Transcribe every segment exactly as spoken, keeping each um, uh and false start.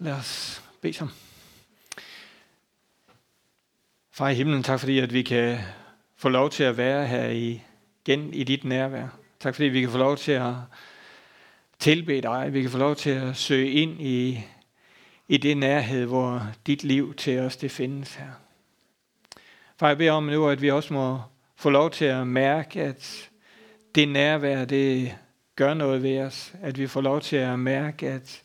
Lad os bede sammen. Far i himlen, tak fordi at vi kan få lov til at være her igen i dit nærvær. Tak fordi vi kan få lov til at tilbede dig. Vi kan få lov til at søge ind i, i det nærhed, hvor dit liv til os det findes her. Far, jeg beder om nu, at vi også må få lov til at mærke, at det nærvær, det gør noget ved os. At vi får lov til at mærke, at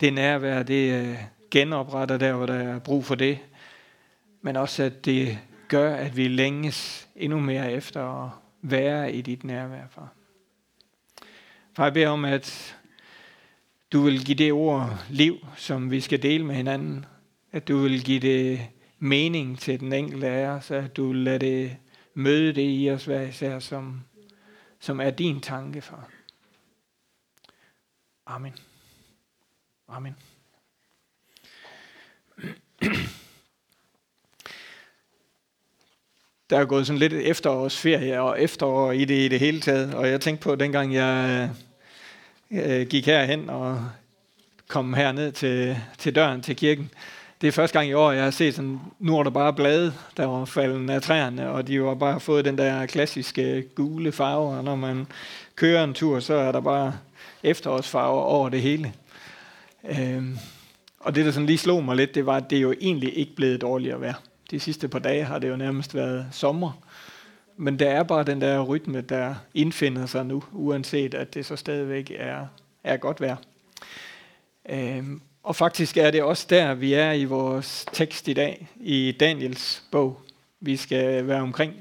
det nærvær, det genopretter der, hvor der er brug for det. Men også, at det gør, at vi længes endnu mere efter at være i dit nærvær, far. Far, jeg beder om, at du vil give det ord liv, som vi skal dele med hinanden. At du vil give det mening til den enkelte af os, at du vil lade det møde det i os hver især, som, som er din tanke, far. Amen. Amen. Der er gået sådan lidt efterårsferie og efterår i det, i det hele taget, og jeg tænkte på, dengang jeg øh, gik herhen og kom herned til, til døren til kirken. Det er første gang i år, jeg har set sådan, nu er der bare blade, der var faldet af træerne, og de har bare fået den der klassiske gule farve, og når man kører en tur, så er der bare efterårsfarver over det hele. Øhm, og det, der sådan lige slog mig lidt, det var, at det jo egentlig ikke blevet dårligere vejr. De sidste par dage har det jo nærmest været sommer, men der er bare den der rytme, der indfinder sig nu, uanset at det så stadigvæk er, er godt vejr. Øhm, Og faktisk er det også der, vi er i vores tekst i dag, i Daniels bog. Vi skal være omkring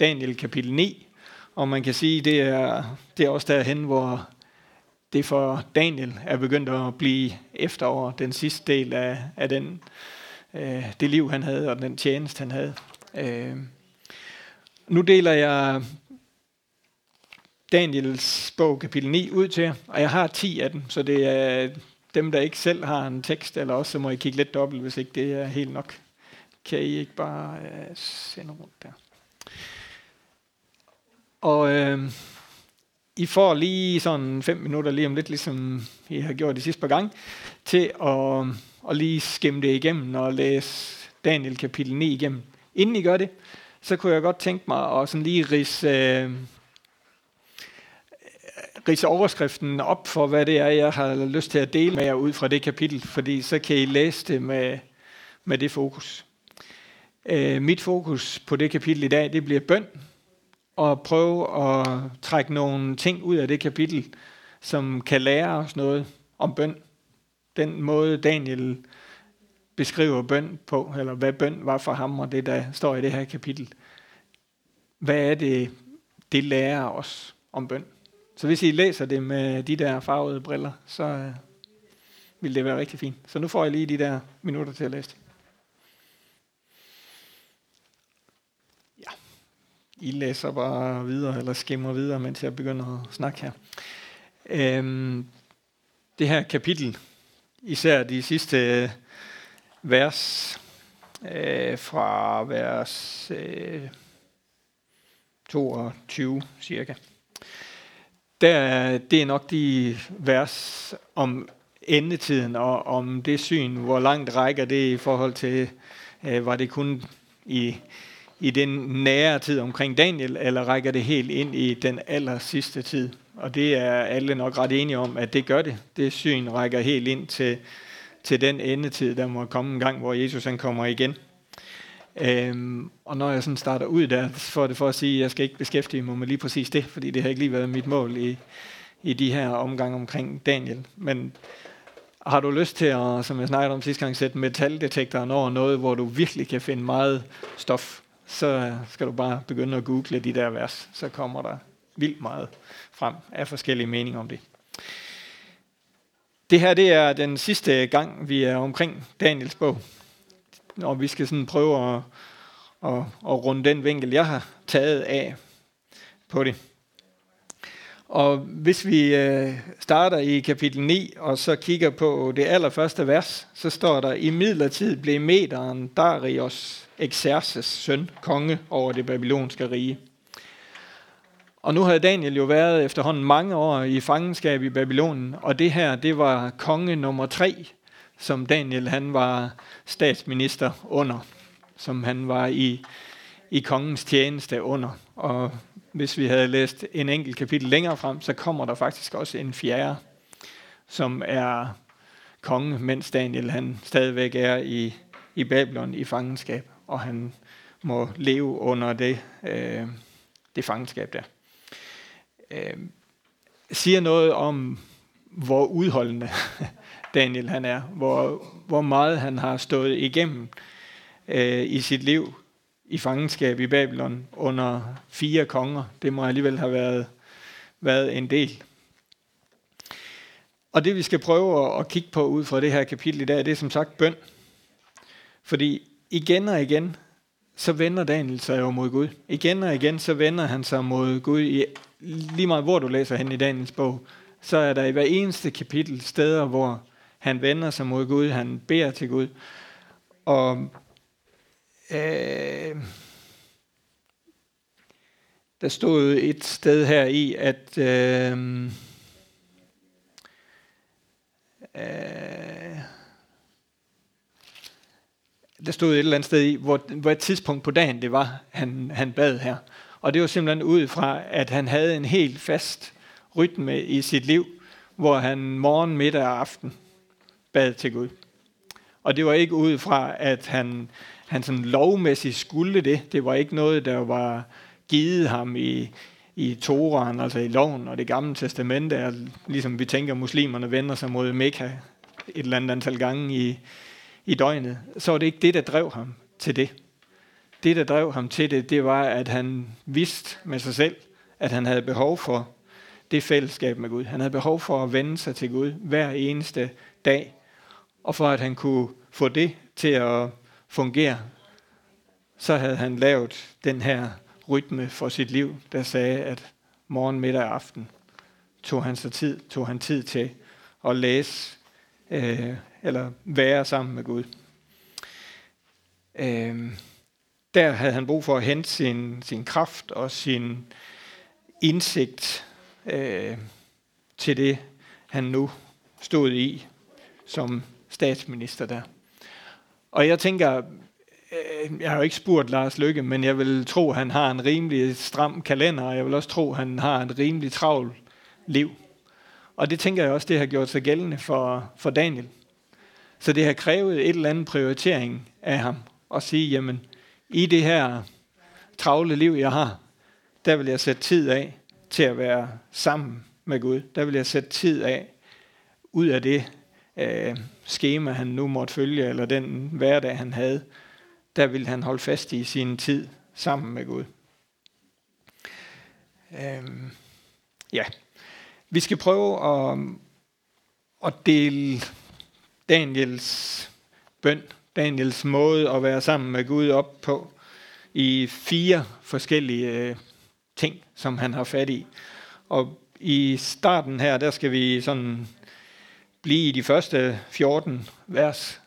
Daniel kapitel ni, og man kan sige, det er, det er også derhen, hvor det for Daniel er begyndt at blive efterår, den sidste del af, af den, øh, det liv, han havde, og den tjeneste, han havde. Øh. Nu deler jeg Daniels bog kapitel ni ud til jer, og jeg har ti af dem, så det er... Dem, der ikke selv har en tekst, eller også, så må I kigge lidt dobbelt, hvis ikke det er helt nok. Kan I ikke bare øh, sende rundt der? Og øh, I får lige sådan fem minutter, lige om lidt, ligesom I har gjort de sidste par gange, til at, at lige skimme det igennem og læse Daniel kapitel ni igennem. Inden I gør det, så kunne jeg godt tænke mig at sådan lige ridse... Øh, ridse overskriften op for, hvad det er, jeg har lyst til at dele med jer ud fra det kapitel, fordi så kan I læse det med, med det fokus. Øh, mit fokus på det kapitel i dag, det bliver bøn, og prøve at trække nogle ting ud af det kapitel, som kan lære os noget om bøn. Den måde, Daniel beskriver bøn på, eller hvad bøn var for ham, og det, der står i det her kapitel. Hvad er det, det lærer os om bøn? Så hvis I læser det med de der farvede briller, så øh, vil det være rigtig fint. Så nu får jeg lige de der minutter til at læse det. Ja. I læser bare videre, eller skimmer videre, mens jeg begynder at snakke her. Øhm, det her kapitel, især de sidste øh, vers, øh, fra vers øh, toogtyve cirka. Der, det er nok de vers om endetiden og om det syn, hvor langt rækker det i forhold til, øh, var det kun i, i den nære tid omkring Daniel, eller rækker det helt ind i den aller sidste tid? Og det er alle nok ret enige om, at det gør det. Det syn rækker helt ind til, til den endetid, der må komme en gang, hvor Jesus han kommer igen. Øhm, og når jeg sådan starter ud der, så er det for at sige, at jeg skal ikke beskæftige mig med lige præcis det, fordi det har ikke lige været mit mål i, i de her omgange omkring Daniel. Men har du lyst til at, som jeg snakkede om sidste gang, sætte metaldetektoren over noget, hvor du virkelig kan finde meget stof, så skal du bare begynde at google de der vers. Så kommer der vildt meget frem af forskellige meninger om det. Det her, det er den sidste gang, vi er omkring Daniels bog. Og vi skal sådan prøve at, at, at runde den vinkel, jeg har taget af på det. Og hvis vi øh, starter i kapitel ni, og så kigger på det allerførste vers, så står der, imidlertid blev mederen Darius Xerxes søn konge over det babylonske rige. Og nu havde Daniel jo været efterhånden mange år i fangenskab i Babylonen, og det her, det var konge nummer tre, som Daniel han var statsminister under, som han var i, i kongens tjeneste under. Og hvis vi havde læst en enkelt kapitel længere frem, så kommer der faktisk også en fjerde, som er konge, mens Daniel han stadigvæk er i, i Babylon i fangenskab, og han må leve under det, øh, det fangenskab der. Øh, siger noget om, hvor udholdende Daniel han er, hvor, hvor meget han har stået igennem øh, i sit liv i fangenskab i Babylon under fire konger. Det må alligevel have været, været en del. Og det vi skal prøve at kigge på ud fra det her kapitel i dag, det er som sagt bøn. Fordi igen og igen, så vender Daniel sig jo mod Gud. Igen og igen, så vender han sig mod Gud. I, lige meget hvor du læser hen i Daniels bog, så er der i hver eneste kapitel steder, hvor han vender sig mod Gud, han beder til Gud. Og øh, der stod et sted her i, at... Øh, Uh, der stod et eller andet sted i, hvor, hvor et tidspunkt på dagen det var, han, han bad her. Og det var simpelthen ud fra, at han havde en helt fast rytme i sit liv, hvor han morgen, middag og aften bad til Gud. Og det var ikke ud fra, at han, han sådan lovmæssigt skulle det. Det var ikke noget, der var givet ham i... i Toraen, altså i loven og det gamle testamente, er, ligesom vi tænker, muslimerne vender sig mod Mekka et eller andet antal gange i, i døgnet, så var det ikke det, der drev ham til det. Det, der drev ham til det, det var, at han vidste med sig selv, at han havde behov for det fællesskab med Gud. Han havde behov for at vende sig til Gud hver eneste dag, og for at han kunne få det til at fungere, så havde han lavet den her rytme for sit liv, der sagde, at morgen, middag og aften tog han sig tid, tog han tid til at læse øh, eller være sammen med Gud. Øh, der havde han brug for at hente sin, sin kraft og sin indsigt øh, til det, han nu stod i som statsminister der. Og jeg tænker, jeg har jo ikke spurgt Lars Løkke, men jeg vil tro, at han har en rimelig stram kalender, og jeg vil også tro, at han har en rimelig travl liv. Og det tænker jeg også, det har gjort sig gældende for, for Daniel. Så det har krævet et eller andet prioritering af ham, at sige, jamen, i det her travle liv, jeg har, der vil jeg sætte tid af til at være sammen med Gud. Der vil jeg sætte tid af, ud af det øh, skema, han nu måtte følge, eller den hverdag, han havde, der ville han holde fast i sin tid sammen med Gud. Øhm, ja, vi skal prøve at, at dele Daniels bøn, Daniels måde at være sammen med Gud op på, i fire forskellige ting, som han har fat i. Og i starten her, der skal vi sådan blive i de første fjorten vers,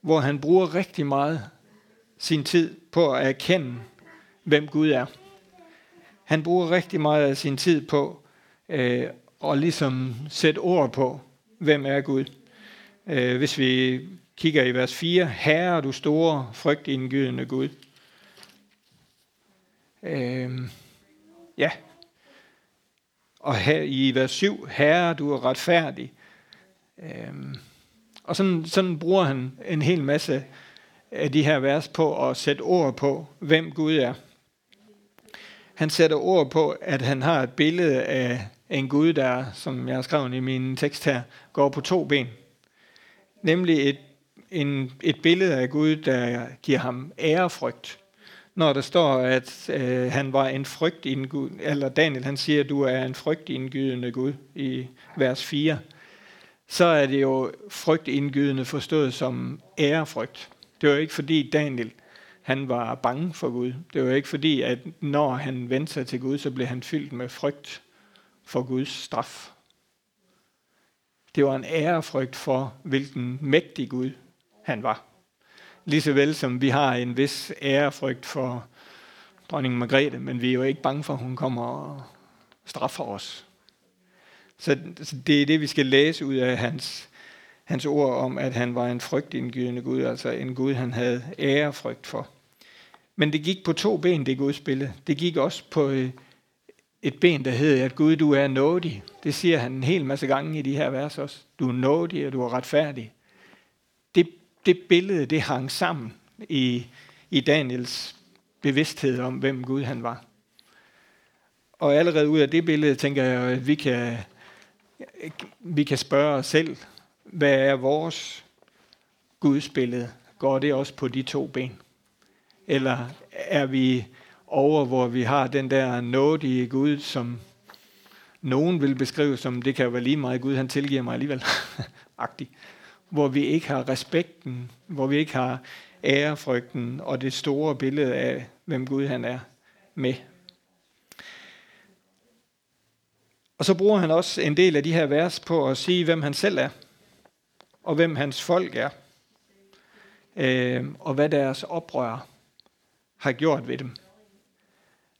hvor han bruger rigtig meget sin tid på at erkende, hvem Gud er. Han bruger rigtig meget af sin tid på øh, at ligesom sætte ord på, hvem er Gud. Øh, hvis vi kigger i vers fire, Herre, du store, frygtindgydende Gud. Øh, ja. Og her i vers syv, Herre, du er retfærdig. Øh, og sådan, sådan bruger han en hel masse af de her vers på at sætte ord på, hvem Gud er. Han sætter ord på, at han har et billede af en Gud, der, som jeg har skrevet i min tekst her, går på to ben. Nemlig et, en, et billede af Gud, der giver ham ærefrygt. Når der står, at øh, han var en frygt i en Gud, eller Daniel han siger, at du er en frygtindgydende Gud i vers fire, så er det jo frygtindgydende forstået som ærefrygt. Det var ikke fordi Daniel, han var bange for Gud. Det var ikke fordi, at når han vendte sig til Gud, så blev han fyldt med frygt for Guds straf. Det var en ærefrygt for, hvilken mægtig Gud han var. Ligesåvel som vi har en vis ærefrygt for dronning Margrethe, men vi er jo ikke bange for, at hun kommer og straffer os. Så det er det, vi skal læse ud af hans hans ord om, at han var en frygtindgydende Gud, altså en Gud, han havde ærefrygt for. Men det gik på to ben, det Guds billede. Det gik også på et ben, der hedder, at Gud, du er nådig. Det siger han en hel masse gange i de her vers også. Du er nådig, og du er retfærdig. Det, det billede, det hang sammen i, i Daniels bevidsthed om, hvem Gud han var. Og allerede ud af det billede, tænker jeg, at vi kan, vi kan spørge os selv, hvad er vores Guds billede? Går det også på de to ben? Eller er vi over, hvor vi har den der nådige Gud, som nogen vil beskrive som, det kan jo være lige meget, Gud han tilgiver mig alligevel, agtig. Hvor vi ikke har respekten, hvor vi ikke har ærefrygten og det store billede af, hvem Gud han er med. Og så bruger han også en del af de her vers på at sige, hvem han selv er, og hvem hans folk er, øh, og hvad deres oprør har gjort ved dem.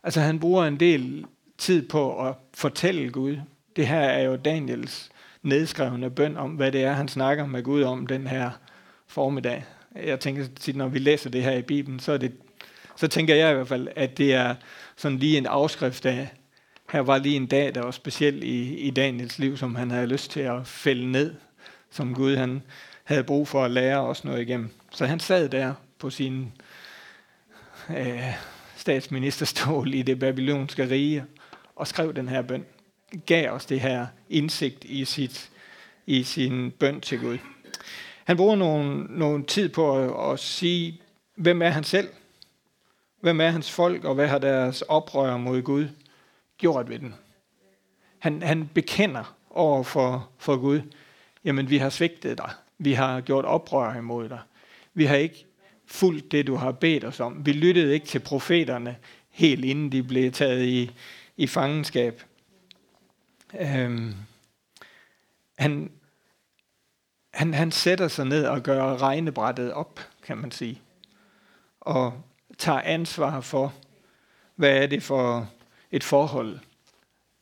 Altså han bruger en del tid på at fortælle Gud. Det her er jo Daniels nedskrevne bøn om, hvad det er, han snakker med Gud om den her formiddag. Jeg tænker tit, når vi læser det her i Bibelen, så, er det, så tænker jeg i hvert fald, at det er sådan lige en afskrift af, her var lige en dag, der var speciel i, i Daniels liv, som han havde lyst til at fælde ned, som Gud han havde brug for at lære os noget igennem. Så han sad der på sin øh, statsministerstol i det babylonske rige og skrev den her bøn. Gav os det her indsigt i, sit, i sin bøn til Gud. Han bruger nogle, nogle tid på at, at sige, hvem er han selv? Hvem er hans folk, og hvad har deres oprør mod Gud gjort ved den? Han, han bekender over for, for Gud, jamen vi har svigtet dig, vi har gjort oprør imod dig, vi har ikke fulgt det, du har bedt os om, vi lyttede ikke til profeterne, helt inden de blev taget i, i fangenskab. Øhm, han, han, han sætter sig ned og gør regnebrættet op, kan man sige, og tager ansvar for, hvad er det for et forhold,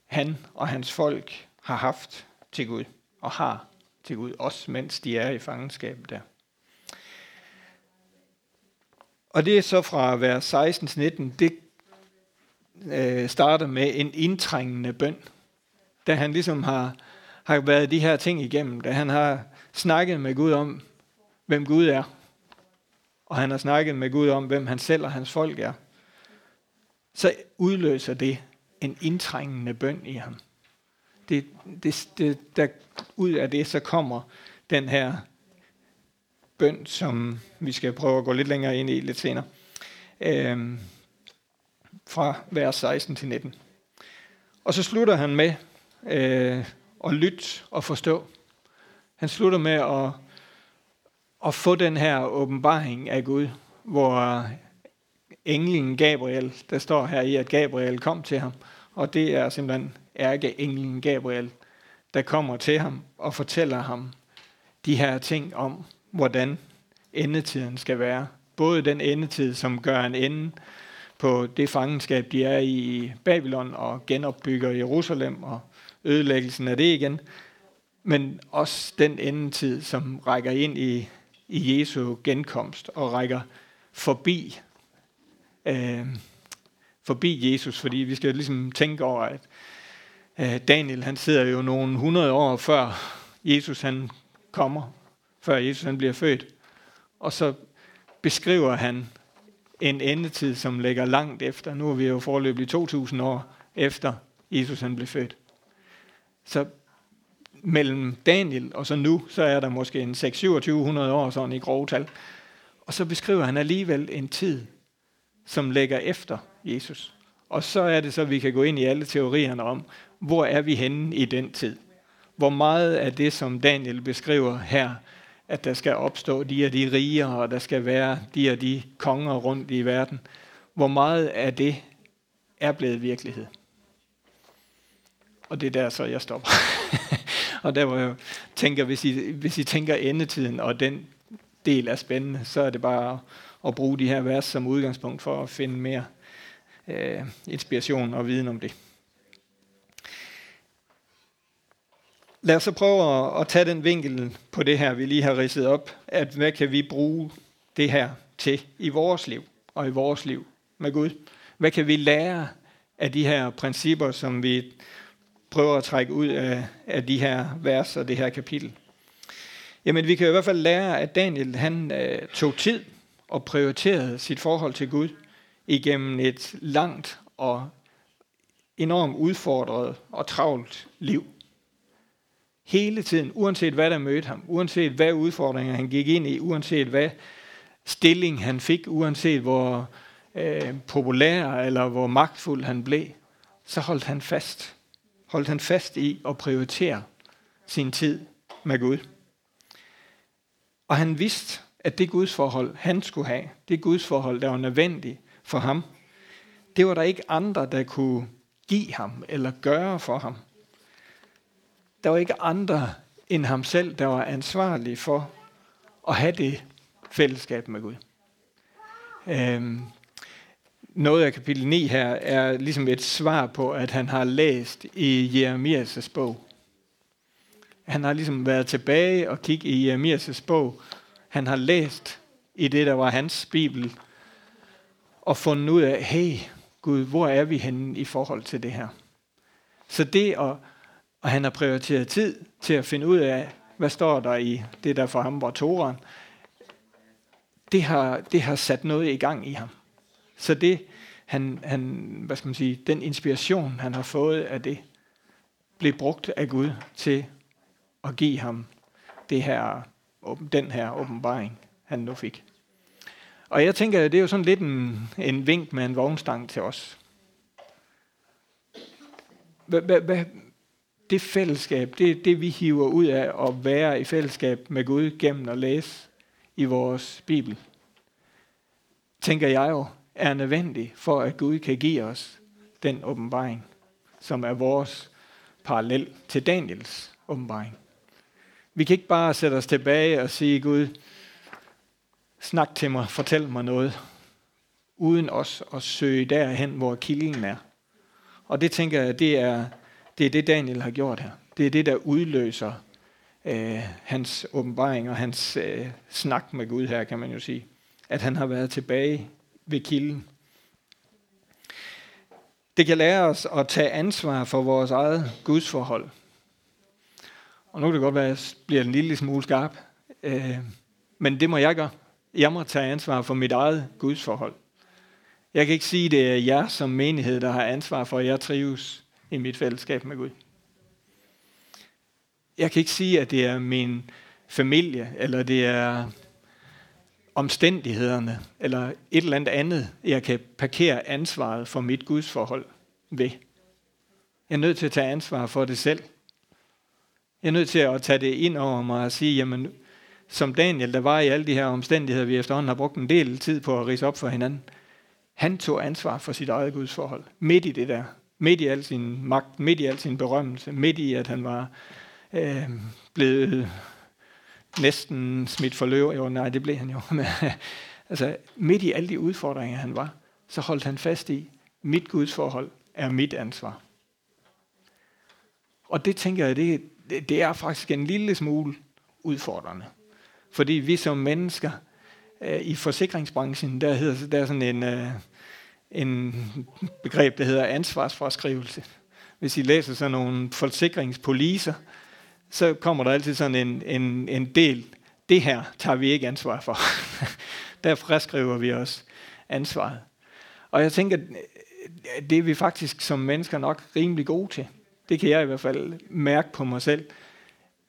han og hans folk har haft til Gud, og har til Gud, også mens de er i fangenskabet der. Og det er så fra vers seksten til nitten, det øh, starter med en indtrængende bøn, da han ligesom har, har været de her ting igennem, da han har snakket med Gud om, hvem Gud er, og han har snakket med Gud om, hvem han selv og hans folk er. Så udløser det en indtrængende bøn i ham. Det, det, det, der, ud af det, så kommer den her bøn, som vi skal prøve at gå lidt længere ind i lidt senere. Øhm, fra vers seksten til nitten. Og så slutter han med øh, at lytte og forstå. Han slutter med at, at få den her åbenbaring af Gud, hvor englen Gabriel, der står her i, at Gabriel kom til ham, og det er simpelthen ærkeenglen Gabriel, der kommer til ham og fortæller ham de her ting om, hvordan endetiden skal være. Både den endetid, som gør en ende på det fangenskab, de er i Babylon, og genopbygger Jerusalem og ødelæggelsen af det igen, men også den endetid, som rækker ind i, i Jesu genkomst og rækker forbi Øh, forbi Jesus, fordi vi skal ligesom tænke over, at øh, Daniel han sidder jo nogle hundrede år før Jesus han kommer, før Jesus han bliver født, og så beskriver han en endetid, som ligger langt efter. Nu er vi jo foreløbig to tusind år efter Jesus han blev født. Så mellem Daniel og så nu, så er der måske en seks tusind syv hundrede år sådan i grove tal, og så beskriver han alligevel en tid, som ligger efter Jesus. Og så er det så, at vi kan gå ind i alle teorierne om, hvor er vi henne i den tid? Hvor meget af det, som Daniel beskriver her, at der skal opstå de og de riger, og der skal være de og de konger rundt i verden, hvor meget af det er blevet virkelighed? Og det er der så, jeg stopper. Og der hvor jeg tænker, hvis I, hvis I tænker endetiden, og den del er spændende, så er det bare og bruge de her vers som udgangspunkt for at finde mere øh, inspiration og viden om det. Lad os så prøve at, at tage den vinkel på det her, vi lige har ridset op, at hvad kan vi bruge det her til i vores liv og i vores liv med Gud? Hvad kan vi lære af de her principper, som vi prøver at trække ud af, af de her vers og det her kapitel? Jamen, vi kan i hvert fald lære, at Daniel han øh, tog tid og prioriterede sit forhold til Gud igennem et langt og enormt udfordret og travlt liv. Hele tiden, uanset hvad der mødte ham, uanset hvad udfordringer han gik ind i, uanset hvad stilling han fik, uanset hvor øh, populær eller hvor magtfuld han blev, så holdt han fast. Holdt han fast i at prioritere sin tid med Gud. Og han vidste, at det gudsforhold, han skulle have, det gudsforhold, der var nødvendigt for ham, det var der ikke andre, der kunne give ham eller gøre for ham. Der var ikke andre end ham selv, der var ansvarlig for at have det fællesskab med Gud. Øhm, noget af kapitel ni her er ligesom et svar på, at han har læst i Jeremias' bog. Han har ligesom været tilbage og kigget i Jeremias' bog. Han har læst i det, der var hans bibel, og fundet ud af, hey Gud, hvor er vi henne i forhold til det her? Så det at Og han har prioriteret tid til at finde ud af, hvad står der i det, der for ham var Toraen. Det har, det har sat noget i gang i ham. Så det, han, han, hvad skal man sige, den inspiration, han har fået af det, blev brugt af Gud til at give ham det her, den her åbenbaring, han nu fik. Og jeg tænker, det er jo sådan lidt en, en vink med en vognstang til os. Hvad... Hva, Det fællesskab, det det vi hiver ud af at være i fællesskab med Gud gennem at læse i vores Bibel, tænker jeg jo, er nødvendigt for, at Gud kan give os den åbenbaring, som er vores parallel til Daniels åbenbaring. Vi kan ikke bare sætte os tilbage og sige, Gud, snak til mig, fortæl mig noget, uden os at søge derhen, hvor kilden er. Og det tænker jeg, det er... Det er det, Daniel har gjort her. Det er det, der udløser øh, hans åbenbaring og hans øh, snak med Gud her, kan man jo sige. At han har været tilbage ved kilden. Det kan lære os at tage ansvar for vores eget gudsforhold. Og nu kan det godt være, at jeg bliver en lille smule skarp. Øh, men det må jeg gøre. Jeg må tage ansvar for mit eget gudsforhold. Jeg kan ikke sige, at det er jer som menighed, der har ansvar for, at jeg trives i mit fællesskab med Gud. Jeg kan ikke sige, at det er min familie, eller det er omstændighederne, eller et eller andet andet, jeg kan parkere ansvaret for mit gudsforhold ved. Jeg er nødt til at tage ansvar for det selv. Jeg er nødt til at tage det ind over mig og sige, jamen, som Daniel, der var i alle de her omstændigheder, vi efterhånden har brugt en del tid på at ridse op for hinanden, han tog ansvar for sit eget gudsforhold, midt i det der. Midt i al sin magt, midt i al sin berømmelse, midt i, at han var øh, blevet næsten smidt for løv. Jo, nej, det blev han jo. Men, altså, midt i alle de udfordringer, han var, så holdt han fast i, mit Guds forhold er mit ansvar. Og det tænker jeg, det, det er faktisk en lille smule udfordrende. Fordi vi som mennesker øh, i forsikringsbranchen, der, hedder, der er sådan en... Øh, en begreb, der hedder ansvarsfraskrivelse. Hvis I læser sådan nogle forsikringspolicer, så kommer der altid sådan en, en, en del, det her tager vi ikke ansvar for. Der fraskriver vi os ansvaret. Og jeg tænker, det er vi faktisk som mennesker nok rimelig gode til. Det kan jeg i hvert fald mærke på mig selv.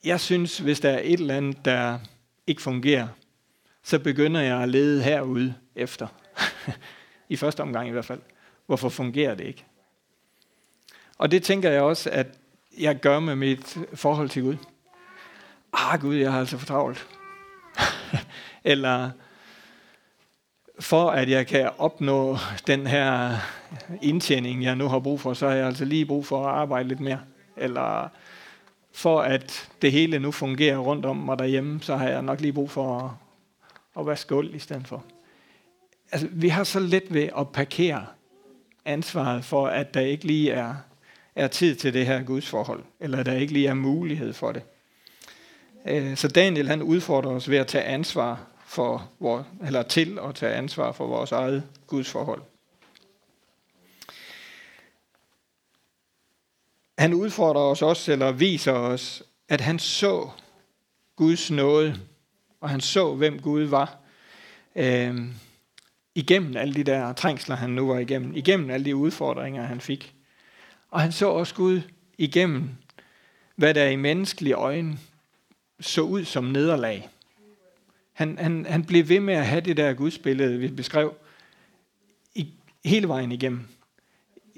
Jeg synes, hvis der er et eller andet, der ikke fungerer, så begynder jeg at lede herude efter. I første omgang i hvert fald. Hvorfor fungerer det ikke? Og det tænker jeg også, at jeg gør med mit forhold til Gud. Ah Gud, jeg har altså for travlt. Eller for at jeg kan opnå den her indtjening, jeg nu har brug for, så har jeg altså lige brug for at arbejde lidt mere. Eller for at det hele nu fungerer rundt om mig derhjemme, så har jeg nok lige brug for at vaske gulv i stedet for. Altså, vi har så let ved at parkere ansvaret for, at der ikke lige er er tid til det her Guds forhold, eller der ikke lige er mulighed for det. Så Daniel han udfordrer os ved at tage ansvar for vores, eller til at tage ansvar for vores eget Guds forhold. Han udfordrer os også, eller viser os, at han så Guds nåde, og han så, hvem Gud var, øh, igennem alle de der trængsler, han nu var igennem, igennem alle de udfordringer, han fik. Og han så også Gud igennem, hvad der i menneskelige øjne så ud som nederlag. Han, han, han blev ved med at have det der gudsbillede, vi beskrev, i, hele vejen igennem.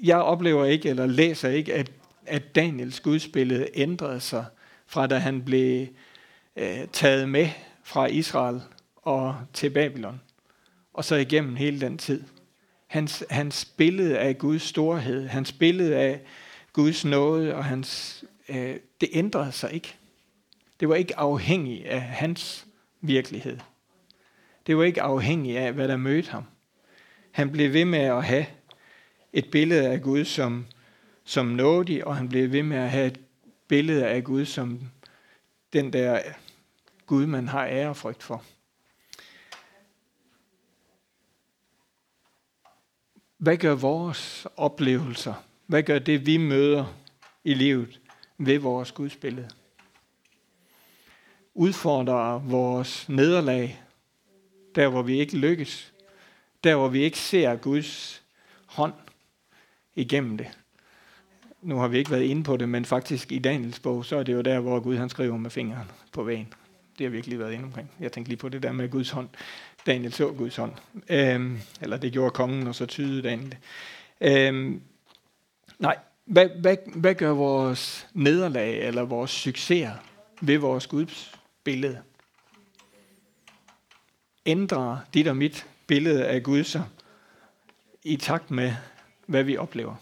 Jeg oplever ikke, eller læser ikke, at, at Daniels gudsbillede ændrede sig, fra da han blev øh, taget med fra Israel og til Babylon, og så igennem hele den tid. Hans, hans billede af Guds storhed, hans billede af Guds nåde, og hans, øh, det ændrede sig ikke. Det var ikke afhængig af hans virkelighed. Det var ikke afhængig af, hvad der mødte ham. Han blev ved med at have et billede af Gud som, som nådig, og han blev ved med at have et billede af Gud som den der Gud, man har ærefrygt for. Hvad gør vores oplevelser? Hvad gør det, vi møder i livet ved vores Guds billede? Udfordrer vores nederlag, der hvor vi ikke lykkes, der hvor vi ikke ser Guds hånd igennem det. Nu har vi ikke været inde på det, men faktisk i Daniels bog, så er det jo der, hvor Gud han skriver med fingeren på vægen. Det har vi ikke lige været inde omkring. Jeg tænkte lige på det der med Guds hånd. Daniel så Guds hånd. Øhm, eller det gjorde kongen, og så tydede Daniel det. Øhm, nej, hvad, hvad, hvad gør vores nederlag eller vores succeser ved vores Guds billede? Ændrer dit og mit billede af Gud sig i takt med, hvad vi oplever?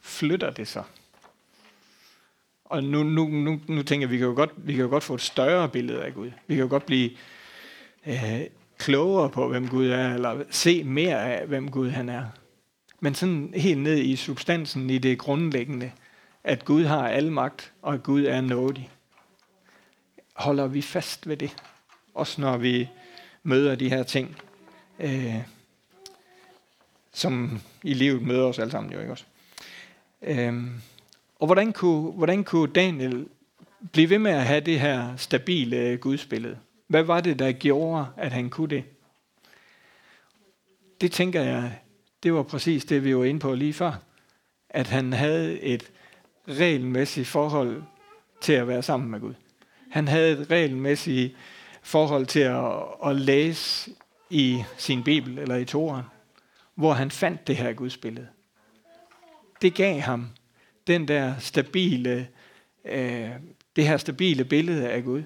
Flytter det sig? Og nu, nu, nu, nu tænker jeg, vi kan jo godt, vi kan jo godt få et større billede af Gud. Vi kan jo godt blive øh, klogere på, hvem Gud er, eller se mere af, hvem Gud han er. Men sådan helt ned i substansen, i det grundlæggende, at Gud har al magt, og at Gud er nådig. Holder vi fast ved det? Også når vi møder de her ting, øh, som i livet møder os alle sammen, jo ikke også? Øh, Og hvordan kunne, hvordan kunne Daniel blive ved med at have det her stabile gudsbillede? Hvad var det, der gjorde, at han kunne det? Det tænker jeg, det var præcis det, vi var inde på lige før. At han havde et regelmæssigt forhold til at være sammen med Gud. Han havde et regelmæssigt forhold til at, at læse i sin bibel eller i Toraen, hvor han fandt det her gudsbillede. Det gav ham den der stabile, øh, det her stabile billede af Gud,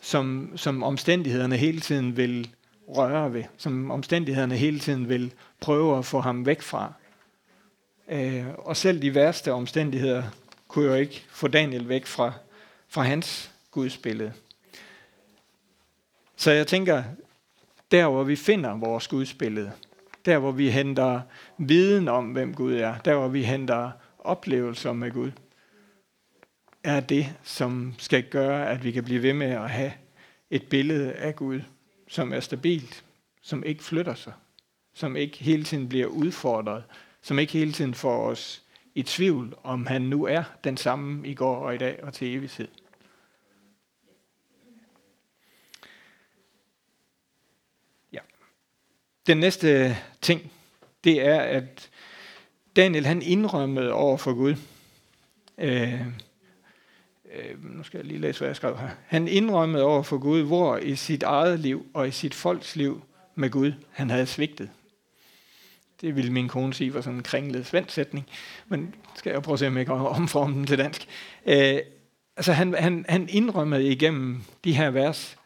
som, som omstændighederne hele tiden vil røre ved, som omstændighederne hele tiden vil prøve at få ham væk fra. Øh, og selv de værste omstændigheder kunne jo ikke få Daniel væk fra, fra hans Guds billede. Så jeg tænker, der hvor vi finder vores Guds billede, der hvor vi henter viden om, hvem Gud er, der hvor vi henter oplevelser med Gud, er det, som skal gøre, at vi kan blive ved med at have et billede af Gud, som er stabilt, som ikke flytter sig, som ikke hele tiden bliver udfordret, som ikke hele tiden får os i tvivl, om han nu er den samme i går og i dag og til evighed. Ja. Den næste ting, det er, at Daniel han indrømmede over for Gud. Øh, øh, nu skal jeg lige læse, hvad jeg skrev her. Han indrømmede over for Gud, hvor i sit eget liv og i sit folks liv med Gud, han havde svigtet. Det ville min kone sige var sådan en kringlet svensk sætning, men skal jeg prøve at se, om jeg kan omforme den til dansk. Øh, altså han, han, han indrømmede igennem de her vers,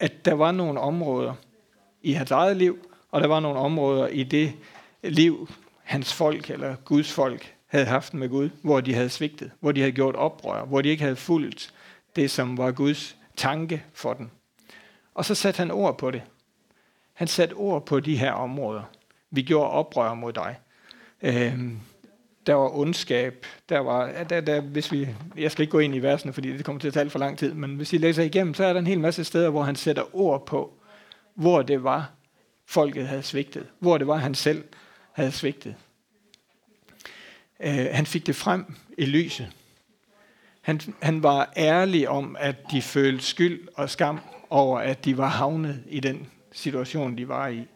at der var nogle områder i hans eget liv, og der var nogle områder i det liv, hans folk eller Guds folk havde haft med Gud, hvor de havde svigtet, hvor de havde gjort oprør, hvor de ikke havde fulgt det, som var Guds tanke for dem. Og så satte han ord på det. Han satte ord på de her områder. Vi gjorde oprør mod dig. Øh, der var ondskab, der var, der, der, hvis vi, jeg skal ikke gå ind i versene, fordi det kommer til at tage alt for lang tid, men hvis I læser igennem, så er der en hel masse steder, hvor han sætter ord på, hvor det var, folket havde svigtet, hvor det var, han selv havde svigtet. Uh, han fik det frem i lyset. Han, han var ærlig om, at de følte skyld og skam over, at de var havnet i den situation, de var i.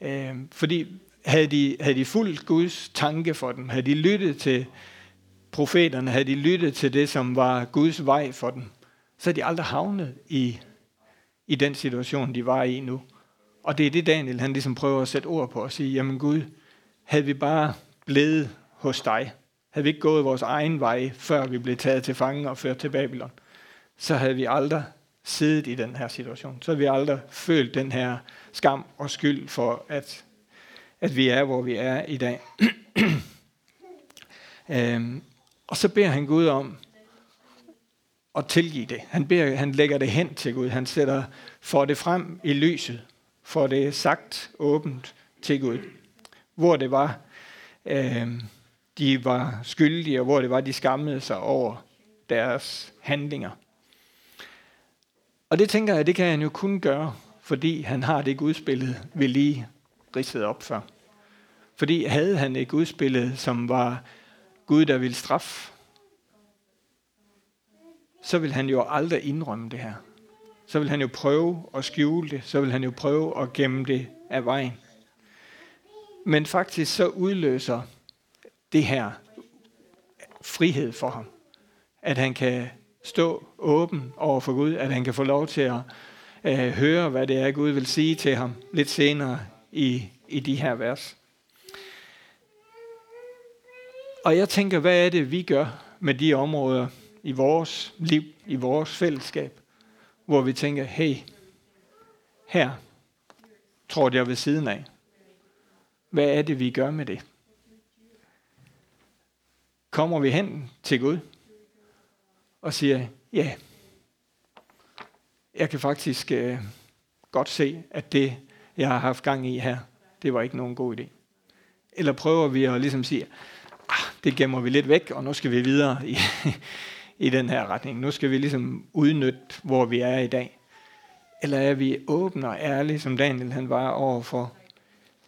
Uh, fordi havde de, havde de fulgt Guds tanke for dem, havde de lyttet til profeterne, havde de lyttet til det, som var Guds vej for dem, så havde de aldrig havnet i, i den situation, de var i nu. Og det er det, Daniel han ligesom prøver at sætte ord på og sige, jamen Gud, havde vi bare blevet hos dig, havde vi ikke gået vores egen vej, før vi blev taget til fange og ført til Babylon, så havde vi aldrig siddet i den her situation. Så havde vi aldrig følt den her skam og skyld for, at, at vi er, hvor vi er i dag. øhm, og så beder han Gud om at tilgive det. Han, beder, han lægger det hen til Gud. Han sætter for det frem i lyset, for det sagt åbent til Gud, hvor det var, øh, de var skyldige, og hvor det var, de skammede sig over deres handlinger. Og det tænker jeg, det kan han jo kun gøre, fordi han har det gudsbillede, vi lige ridsede op for. Fordi havde han et gudsbillede, som var Gud, der ville straffe, så ville han jo aldrig indrømme det her. Så vil han jo prøve at skjule det, så vil han jo prøve at gemme det af vejen. Men faktisk så udløser det her frihed for ham, at han kan stå åben over for Gud, at han kan få lov til at øh, høre, hvad det er, Gud vil sige til ham lidt senere i, i de her vers. Og jeg tænker, hvad er det, vi gør med de områder i vores liv, i vores fællesskab, hvor vi tænker, hey, her tror jeg ved siden af. Hvad er det, vi gør med det? Kommer vi hen til Gud og siger, ja, jeg kan faktisk øh, godt se, at det, jeg har haft gang i her, det var ikke nogen god idé. Eller prøver vi at ligesom sige, ah, det gemmer vi lidt væk, og nu skal vi videre i... i den her retning. Nu skal vi ligesom udnytte, hvor vi er i dag. Eller er vi åbne og ærlige, som Daniel han var overfor.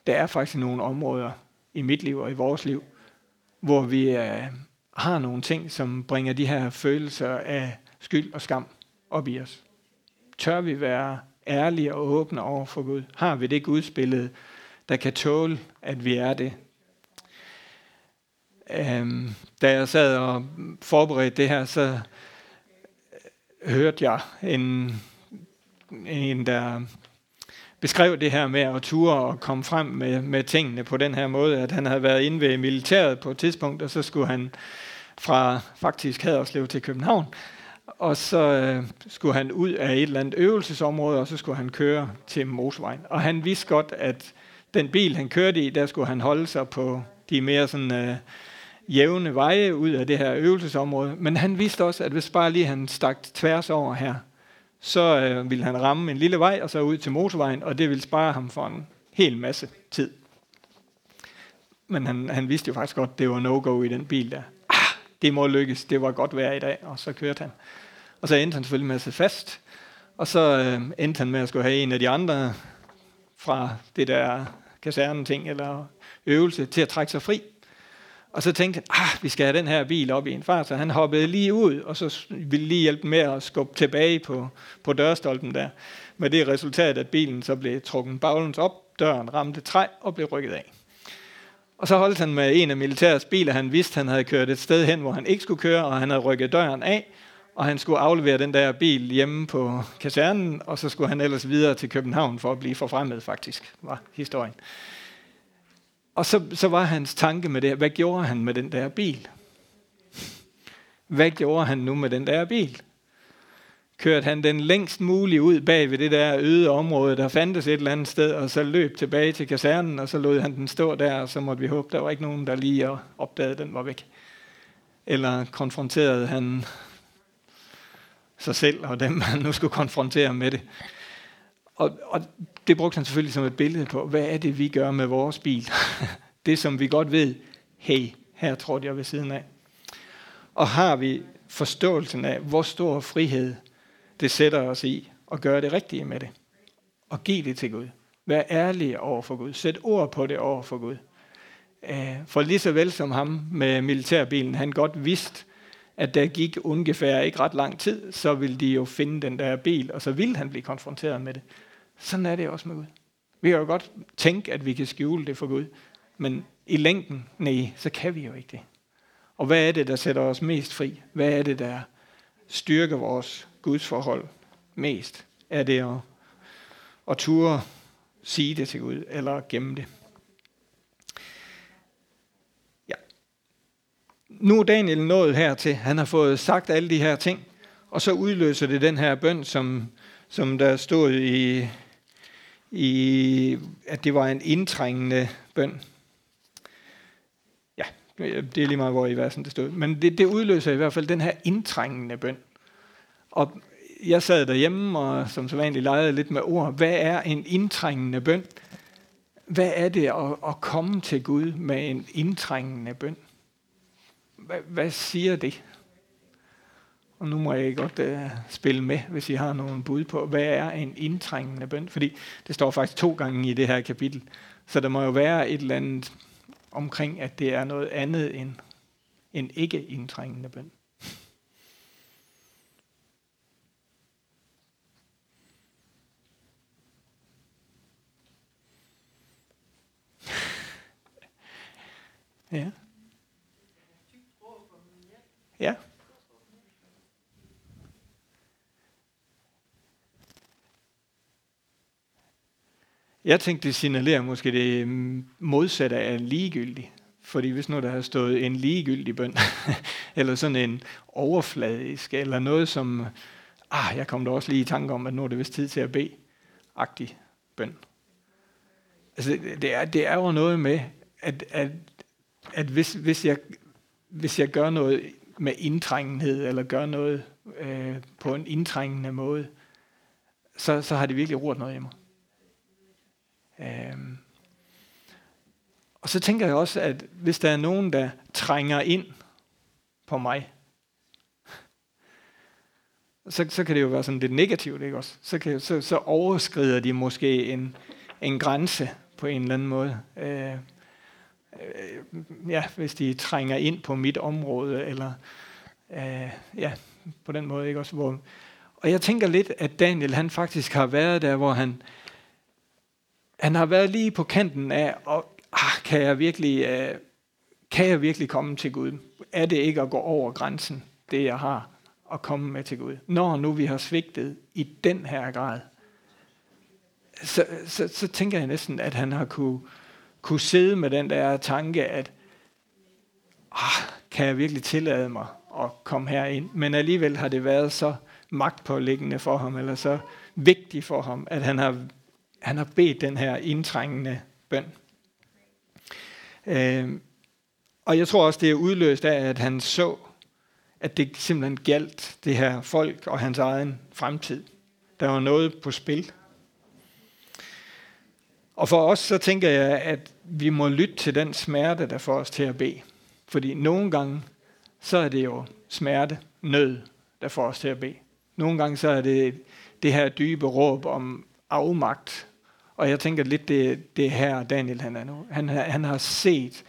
Der er faktisk nogle områder i mit liv og i vores liv, hvor vi øh, har nogle ting, som bringer de her følelser af skyld og skam op i os. Tør vi være ærlige og åbne overfor Gud? Har vi det gudsbillede, der kan tåle, at vi er det? Øhm, da jeg sad og forberedte det her, så hørte jeg en, en der beskrev det her med at ture og komme frem med, med tingene på den her måde, at han havde været inde ved militæret på et tidspunkt, og så skulle han fra faktisk Haderslev til København, og så øh, skulle han ud af et eller andet øvelsesområde, og så skulle han køre til motorvejen. Og han vidste godt, at den bil, han kørte i, der skulle han holde sig på de mere sådan øh, jævne veje ud af det her øvelsesområde. Men han vidste også, at hvis bare lige han stak tværs over her, så øh, ville han ramme en lille vej og så ud til motorvejen, og det ville spare ham for en hel masse tid. Men han, han vidste jo faktisk godt, at det var no-go i den bil der. Ah, det må lykkes, det var godt vejr i dag, og så kørte han. Og så endte han selvfølgelig med at sidde fast, og så øh, endte han med at skulle have en af de andre fra det der kaserneting eller øvelse til at trække sig fri. Og så tænkte han, ah, vi skal have den her bil op i en fart, så han hoppede lige ud, og så ville lige hjælpe med at skubbe tilbage på, på dørstolpen der. Med det resultat, at bilen så blev trukket baglens op, døren ramte træ og blev rykket af. Og så holdt han med en af militærets biler, han vidste, han havde kørt et sted hen, hvor han ikke skulle køre, og han havde rykket døren af, og han skulle aflevere den der bil hjemme på kasernen, og så skulle han ellers videre til København for at blive forfremmet, faktisk, var historien. Og så, så var hans tanke med det her, hvad gjorde han med den der bil? Hvad gjorde han nu med den der bil? Kørte han den længst muligt ud bag ved det der øde område, der fandtes et eller andet sted, og så løb tilbage til kasernen, og så lod han den stå der, og så måtte vi håbe, der var ikke nogen, der lige opdagede, den var væk. Eller konfronterede han sig selv og dem, han nu skulle konfrontere med det. Og, og det brugte han selvfølgelig som et billede på, hvad er det, vi gør med vores bil? Det, som vi godt ved, hey, her trådte jeg ved siden af. Og har vi forståelsen af, hvor stor frihed det sætter os i, og gøre det rigtige med det, og give det til Gud. Vær ærlig over for Gud. Sæt ord på det over for Gud. For lige så vel som ham med militærbilen, han godt vidste, at der gik ungefær ikke ret lang tid, så ville de jo finde den der bil, og så ville han blive konfronteret med det. Sådan er det også med Gud. Vi kan jo godt tænke, at vi kan skjule det for Gud, men i længden, nej, så kan vi jo ikke det. Og hvad er det, der sætter os mest fri? Hvad er det, der styrker vores Guds forhold mest? Er det at, at ture sige det til Gud, eller gemme det? Ja. Nu er Daniel nået hertil. Han har fået sagt alle de her ting, og så udløser det den her bøn, som, som der stod i, i, at det var en indtrængende bøn. Det er lige meget, hvor i versen det stod. Men det, det udløser i hvert fald den her indtrængende bøn. Og jeg sad derhjemme og som så vanligt legede lidt med ord. Hvad er en indtrængende bøn? Hvad er det at, at komme til Gud med en indtrængende bøn? Hvad, hvad siger det? Og nu må jeg godt uh, spille med, hvis I har nogen bud på, hvad er en indtrængende bøn? Fordi det står faktisk to gange i det her kapitel. Så der må jo være et eller andet omkring, at det er noget andet end en ikke-indtrængende bøn. Ja. Ja. Jeg tænkte, det signalerer måske det modsatte af en ligegyldig. Fordi hvis nu der har stået en ligegyldig bøn, eller sådan en overfladisk, eller noget som, ah, jeg kom da også lige i tanke om, at nu er det vist tid til at bede-agtig bøn. Altså, det er, det er jo noget med, at, at, at hvis, hvis, jeg, hvis jeg gør noget med indtrængenhed, eller gør noget øh, på en indtrængende måde, så, så har det virkelig rørt noget i mig. Øhm. Og så tænker jeg også, at hvis der er nogen, der trænger ind på mig, så, så kan det jo være sådan lidt negativt, ikke også? Så, kan, så, så overskrider de måske en, en grænse på en eller anden måde. Øh, øh, ja, hvis de trænger ind på mit område, eller øh, ja, på den måde, ikke også? Hvor, og jeg tænker lidt, at Daniel, han faktisk har været der, hvor han Han har været lige på kanten af, og, ah, kan jeg virkelig, øh, kan jeg virkelig komme til Gud? Er det ikke at gå over grænsen, det jeg har, at komme med til Gud? Når nu vi har svigtet i den her grad, så, så, så tænker jeg næsten, at han har kunne, kunne sidde med den der tanke, at ah, kan jeg virkelig tillade mig at komme herind? Men alligevel har det været så magtpåliggende for ham, eller så vigtigt for ham, at han har Han har bedt den her indtrængende bøn. Øh, og jeg tror også, det er udløst af, at han så, at det simpelthen gjaldt det her folk og hans egen fremtid. Der var noget på spil. Og for os, så tænker jeg, at vi må lytte til den smerte, der får os til at bede. Fordi nogle gange, så er det jo smerte, nød, der får os til at bede. Nogle gange, så er det det her dybe råb om afmagt. Og jeg tænker lidt, det, det her Daniel han er nu. Han, han har set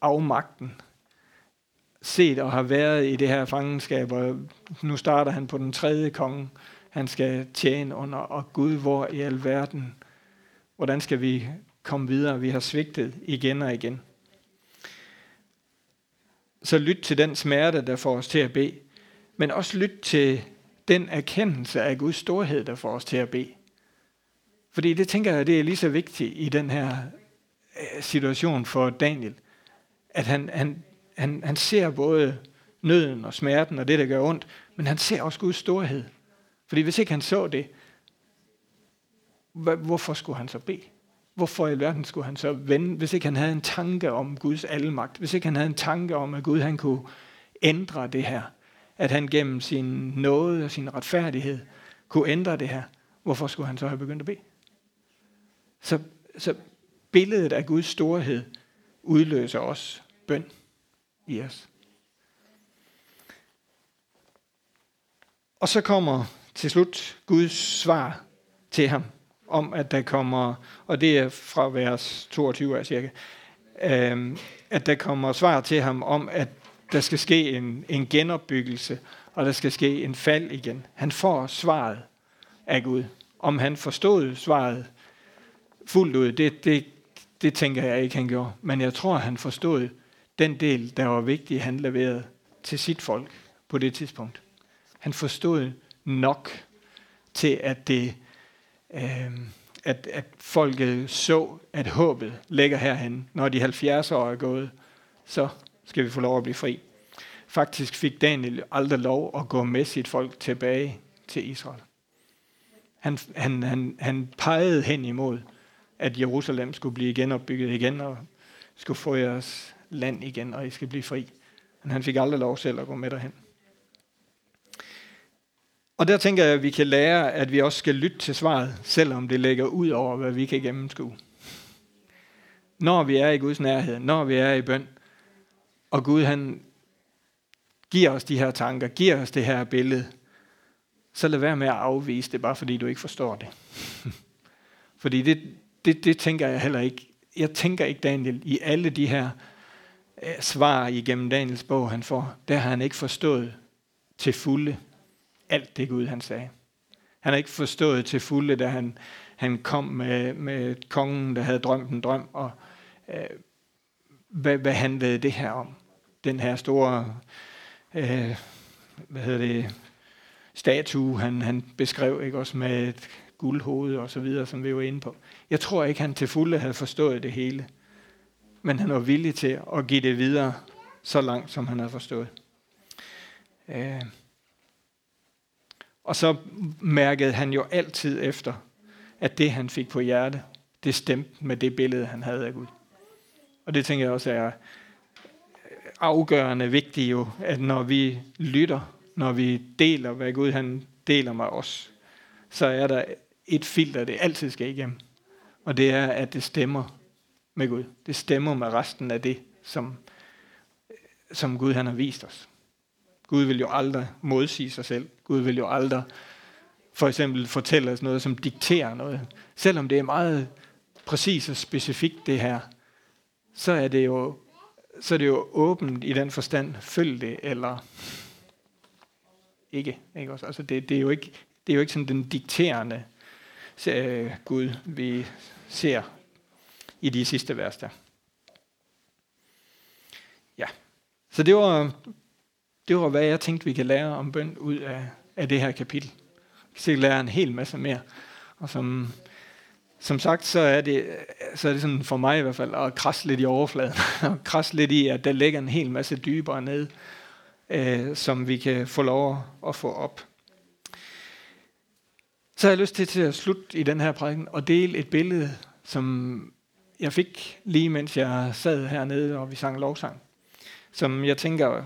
afmagten. Set og har været i det her fangenskab, og nu starter han på den tredje konge. Han skal tjene under, og Gud, hvor i alverden, hvordan skal vi komme videre? Vi har svigtet igen og igen. Så lyt til den smerte, der får os til at bede, men også lyt til den erkendelse af Guds storhed, der får os til at bede. Fordi det tænker jeg, det er lige så vigtigt i den her situation for Daniel, at han, han, han, han ser både nøden og smerten og det, der gør ondt, men han ser også Guds storhed. Fordi hvis ikke han så det, hvorfor skulle han så bede? Hvorfor i alverden skulle han så vende, hvis ikke han havde en tanke om Guds almagt? Hvis ikke han havde en tanke om, at Gud han kunne ændre det her? At han gennem sin nåde og sin retfærdighed kunne ændre det her? Hvorfor skulle han så have begyndt at bede? Så, så billedet af Guds storhed udløser også bøn. i os. Og så kommer til slut Guds svar til ham, om at der kommer, og det er fra vers toogtyve cirka, øhm, at der kommer svar til ham om, at der skal ske en, en genopbyggelse, og der skal ske en fald igen. Han får svaret af Gud. Om han forstod svaret fuldt ud, det, det, det tænker jeg ikke, han gjorde. Men jeg tror, han forstod den del, der var vigtig, han leverede til sit folk på det tidspunkt. Han forstod nok til, at, det, øh, at, at folket så, at håbet ligger herhen. Når de halvfjerds år er gået, så skal vi få lov at blive fri. Faktisk fik Daniel aldrig lov at gå med sit folk tilbage til Israel. Han, han, han, han pegede hen imod, at Jerusalem skulle blive genopbygget igen, og skulle få jeres land igen, og I skal blive fri. Men han fik aldrig lov selv at gå med derhen. Og der tænker jeg, at vi kan lære, at vi også skal lytte til svaret, selvom det ligger ud over, hvad vi kan gennemskue. Når vi er i Guds nærhed, når vi er i bøn, og Gud han giver os de her tanker, giver os det her billede, så lad være med at afvise det, bare fordi du ikke forstår det. Fordi det, det, det tænker jeg heller ikke. Jeg tænker ikke, Daniel, i alle de her svar igennem Daniels bog, han får, der har han ikke forstået til fulde alt det Gud, han sagde. Han har ikke forstået til fulde, da han, han kom med, med kongen, der havde drømt en drøm, og øh, hvad, hvad handlede det her om? Den her store øh, hvad hedder det, statue, han, han beskrev, ikke, også med et guldhoved og så videre, som vi var inde på. Jeg tror ikke, han til fulde havde forstået det hele, men han var villig til at give det videre så langt, som han havde forstået. Øh. Og så mærkede han jo altid efter, at det, han fik på hjerte, det stemte med det billede, han havde af Gud. Og det tænker jeg også er afgørende vigtigt jo, at når vi lytter, når vi deler, hvad Gud han deler med os, så er der et filter, det altid skal igennem. Og det er, at det stemmer med Gud. Det stemmer med resten af det, som, som Gud han har vist os. Gud vil jo aldrig modsige sig selv. Gud vil jo aldrig for eksempel fortælle os noget, som dikterer noget. Selvom det er meget præcis og specifikt det her, så er det jo, så er det jo åbent i den forstand. Følg det, eller ikke. ikke også? Altså det, det, er jo ikke, det er jo ikke sådan den dikterende øh, Gud, vi ser i de sidste vers der. Ja, så det var... Det var, hvad jeg tænkte, vi kan lære om bøn ud af, af det her kapitel. Vi kan sikkert lære en hel masse mere. Og som, som sagt, så er det, så er det sådan for mig i hvert fald at krasse lidt i overfladen. Og krasse lidt i, at der ligger en hel masse dybere nede, øh, som vi kan få lov at få op. Så har jeg lyst til, til at slutte i den her prædiken og dele et billede, som jeg fik lige mens jeg sad hernede, og vi sang lovsang. Som jeg tænker...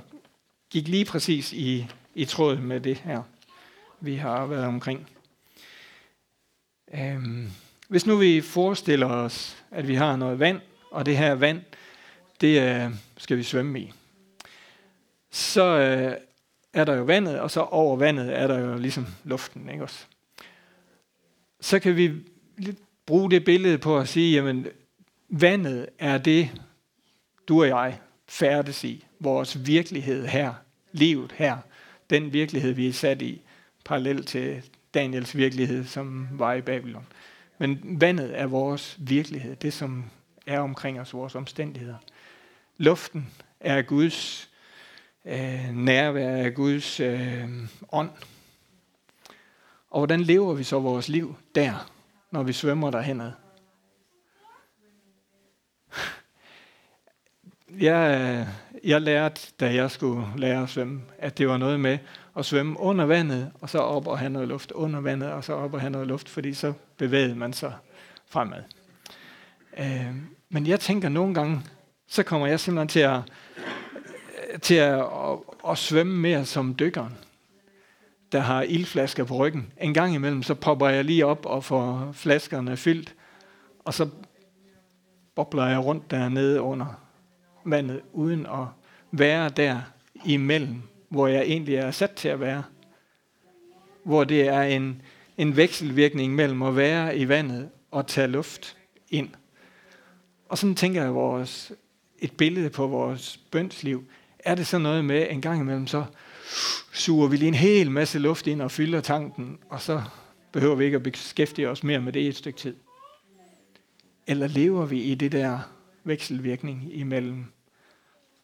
gik lige præcis i, i tråd med det her, vi har været omkring. Øhm, hvis nu vi forestiller os, at vi har noget vand, og det her vand, det øh, skal vi svømme i. Så øh, er der jo vandet, og så over vandet er der jo ligesom luften, ikke også? Så kan vi bruge det billede på at sige, jamen vandet er det, du og jeg færdes i. Vores virkelighed her, livet her, den virkelighed, vi er sat i, parallelt til Daniels virkelighed, som var i Babylon. Men vandet er vores virkelighed, det som er omkring os, vores omstændigheder. Luften er Guds øh, nærvær, er Guds øh, ånd. Og hvordan lever vi så vores liv der, når vi svømmer derhenad? Jeg, jeg lærte, da jeg skulle lære at svømme, at det var noget med at svømme under vandet, og så op og have noget luft, under vandet, og så op og have noget luft, fordi så bevægede man sig fremad. Øh, men jeg tænker nogle gange, så kommer jeg simpelthen til at, til at, at, at svømme mere som dykkeren, der har ildflasker på ryggen. En gang imellem, så popper jeg lige op og får flaskerne fyldt, og så bobler jeg rundt dernede under vandet, uden at være der imellem, hvor jeg egentlig er sat til at være. Hvor det er en, en vekselvirkning mellem at være i vandet og tage luft ind. Og sådan tænker jeg vores, et billede på vores bønsliv. Er det så noget med, en gang imellem så suger vi lige en hel masse luft ind og fylder tanken, og så behøver vi ikke at beskæftige os mere med det et stykke tid. Eller lever vi i det der vekselvirkning imellem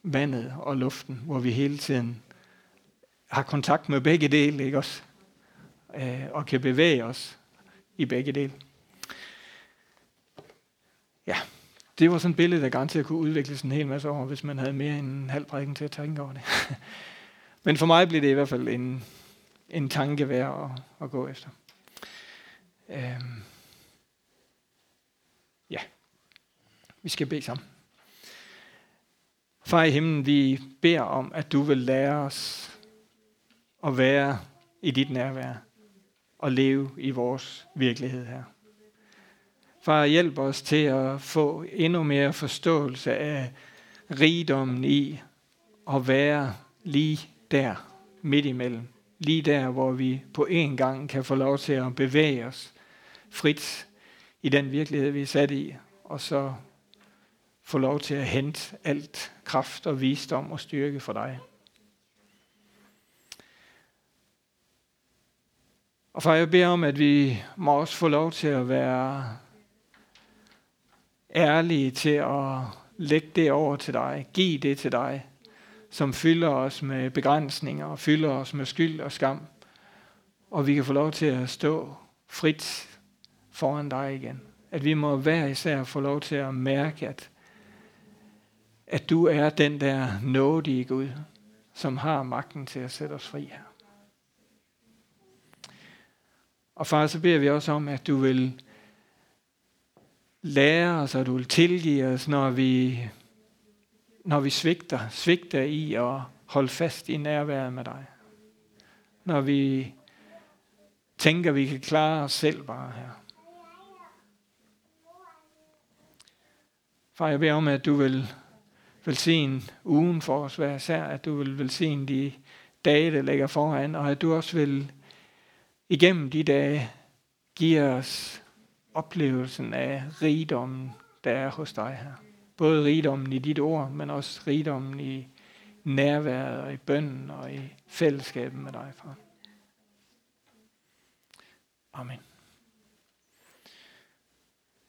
vandet og luften, hvor vi hele tiden har kontakt med begge dele, ikke også? Øh, og kan bevæge os i begge dele. Ja, det var sådan et billede, der garanteret kunne udvikles en hel masse år, hvis man havde mere end en halv prædiken til at tænke over det. Men for mig blev det i hvert fald en, en tanke værd at, at gå efter. Øh, ja, vi skal bede sammen. Far i himlen, vi beder om, at du vil lære os at være i dit nærvær og leve i vores virkelighed her. Far, hjælp os til at få endnu mere forståelse af rigdommen i at være lige der, midt imellem. Lige der, hvor vi på én gang kan få lov til at bevæge os frit i den virkelighed, vi er sat i, og så få lov til at hente alt kraft og visdom og styrke fra dig. Og far, jeg beder om, at vi må også få lov til at være ærlige til at lægge det over til dig, give det til dig, som fylder os med begrænsninger og fylder os med skyld og skam, og vi kan få lov til at stå frit foran dig igen. At vi må hver især få lov til at mærke, at, at du er den der nådige Gud, som har magten til at sætte os fri her. Og far, så beder vi også om, at du vil lære os, og du vil tilgive os, når vi, når vi svigter, svigter i at holde fast i nærværet med dig. Når vi tænker, vi kan klare os selv bare her. Far, jeg beder om, at du vil velsigne ugen for os hver især, at du vil velsigne de dage, der ligger foran, og at du også vil igennem de dage giver os oplevelsen af rigdommen, der er hos dig her. Både rigdommen i dit ord, men også rigdommen i nærværet og i bønnen og i fællesskabet med dig, far. Amen.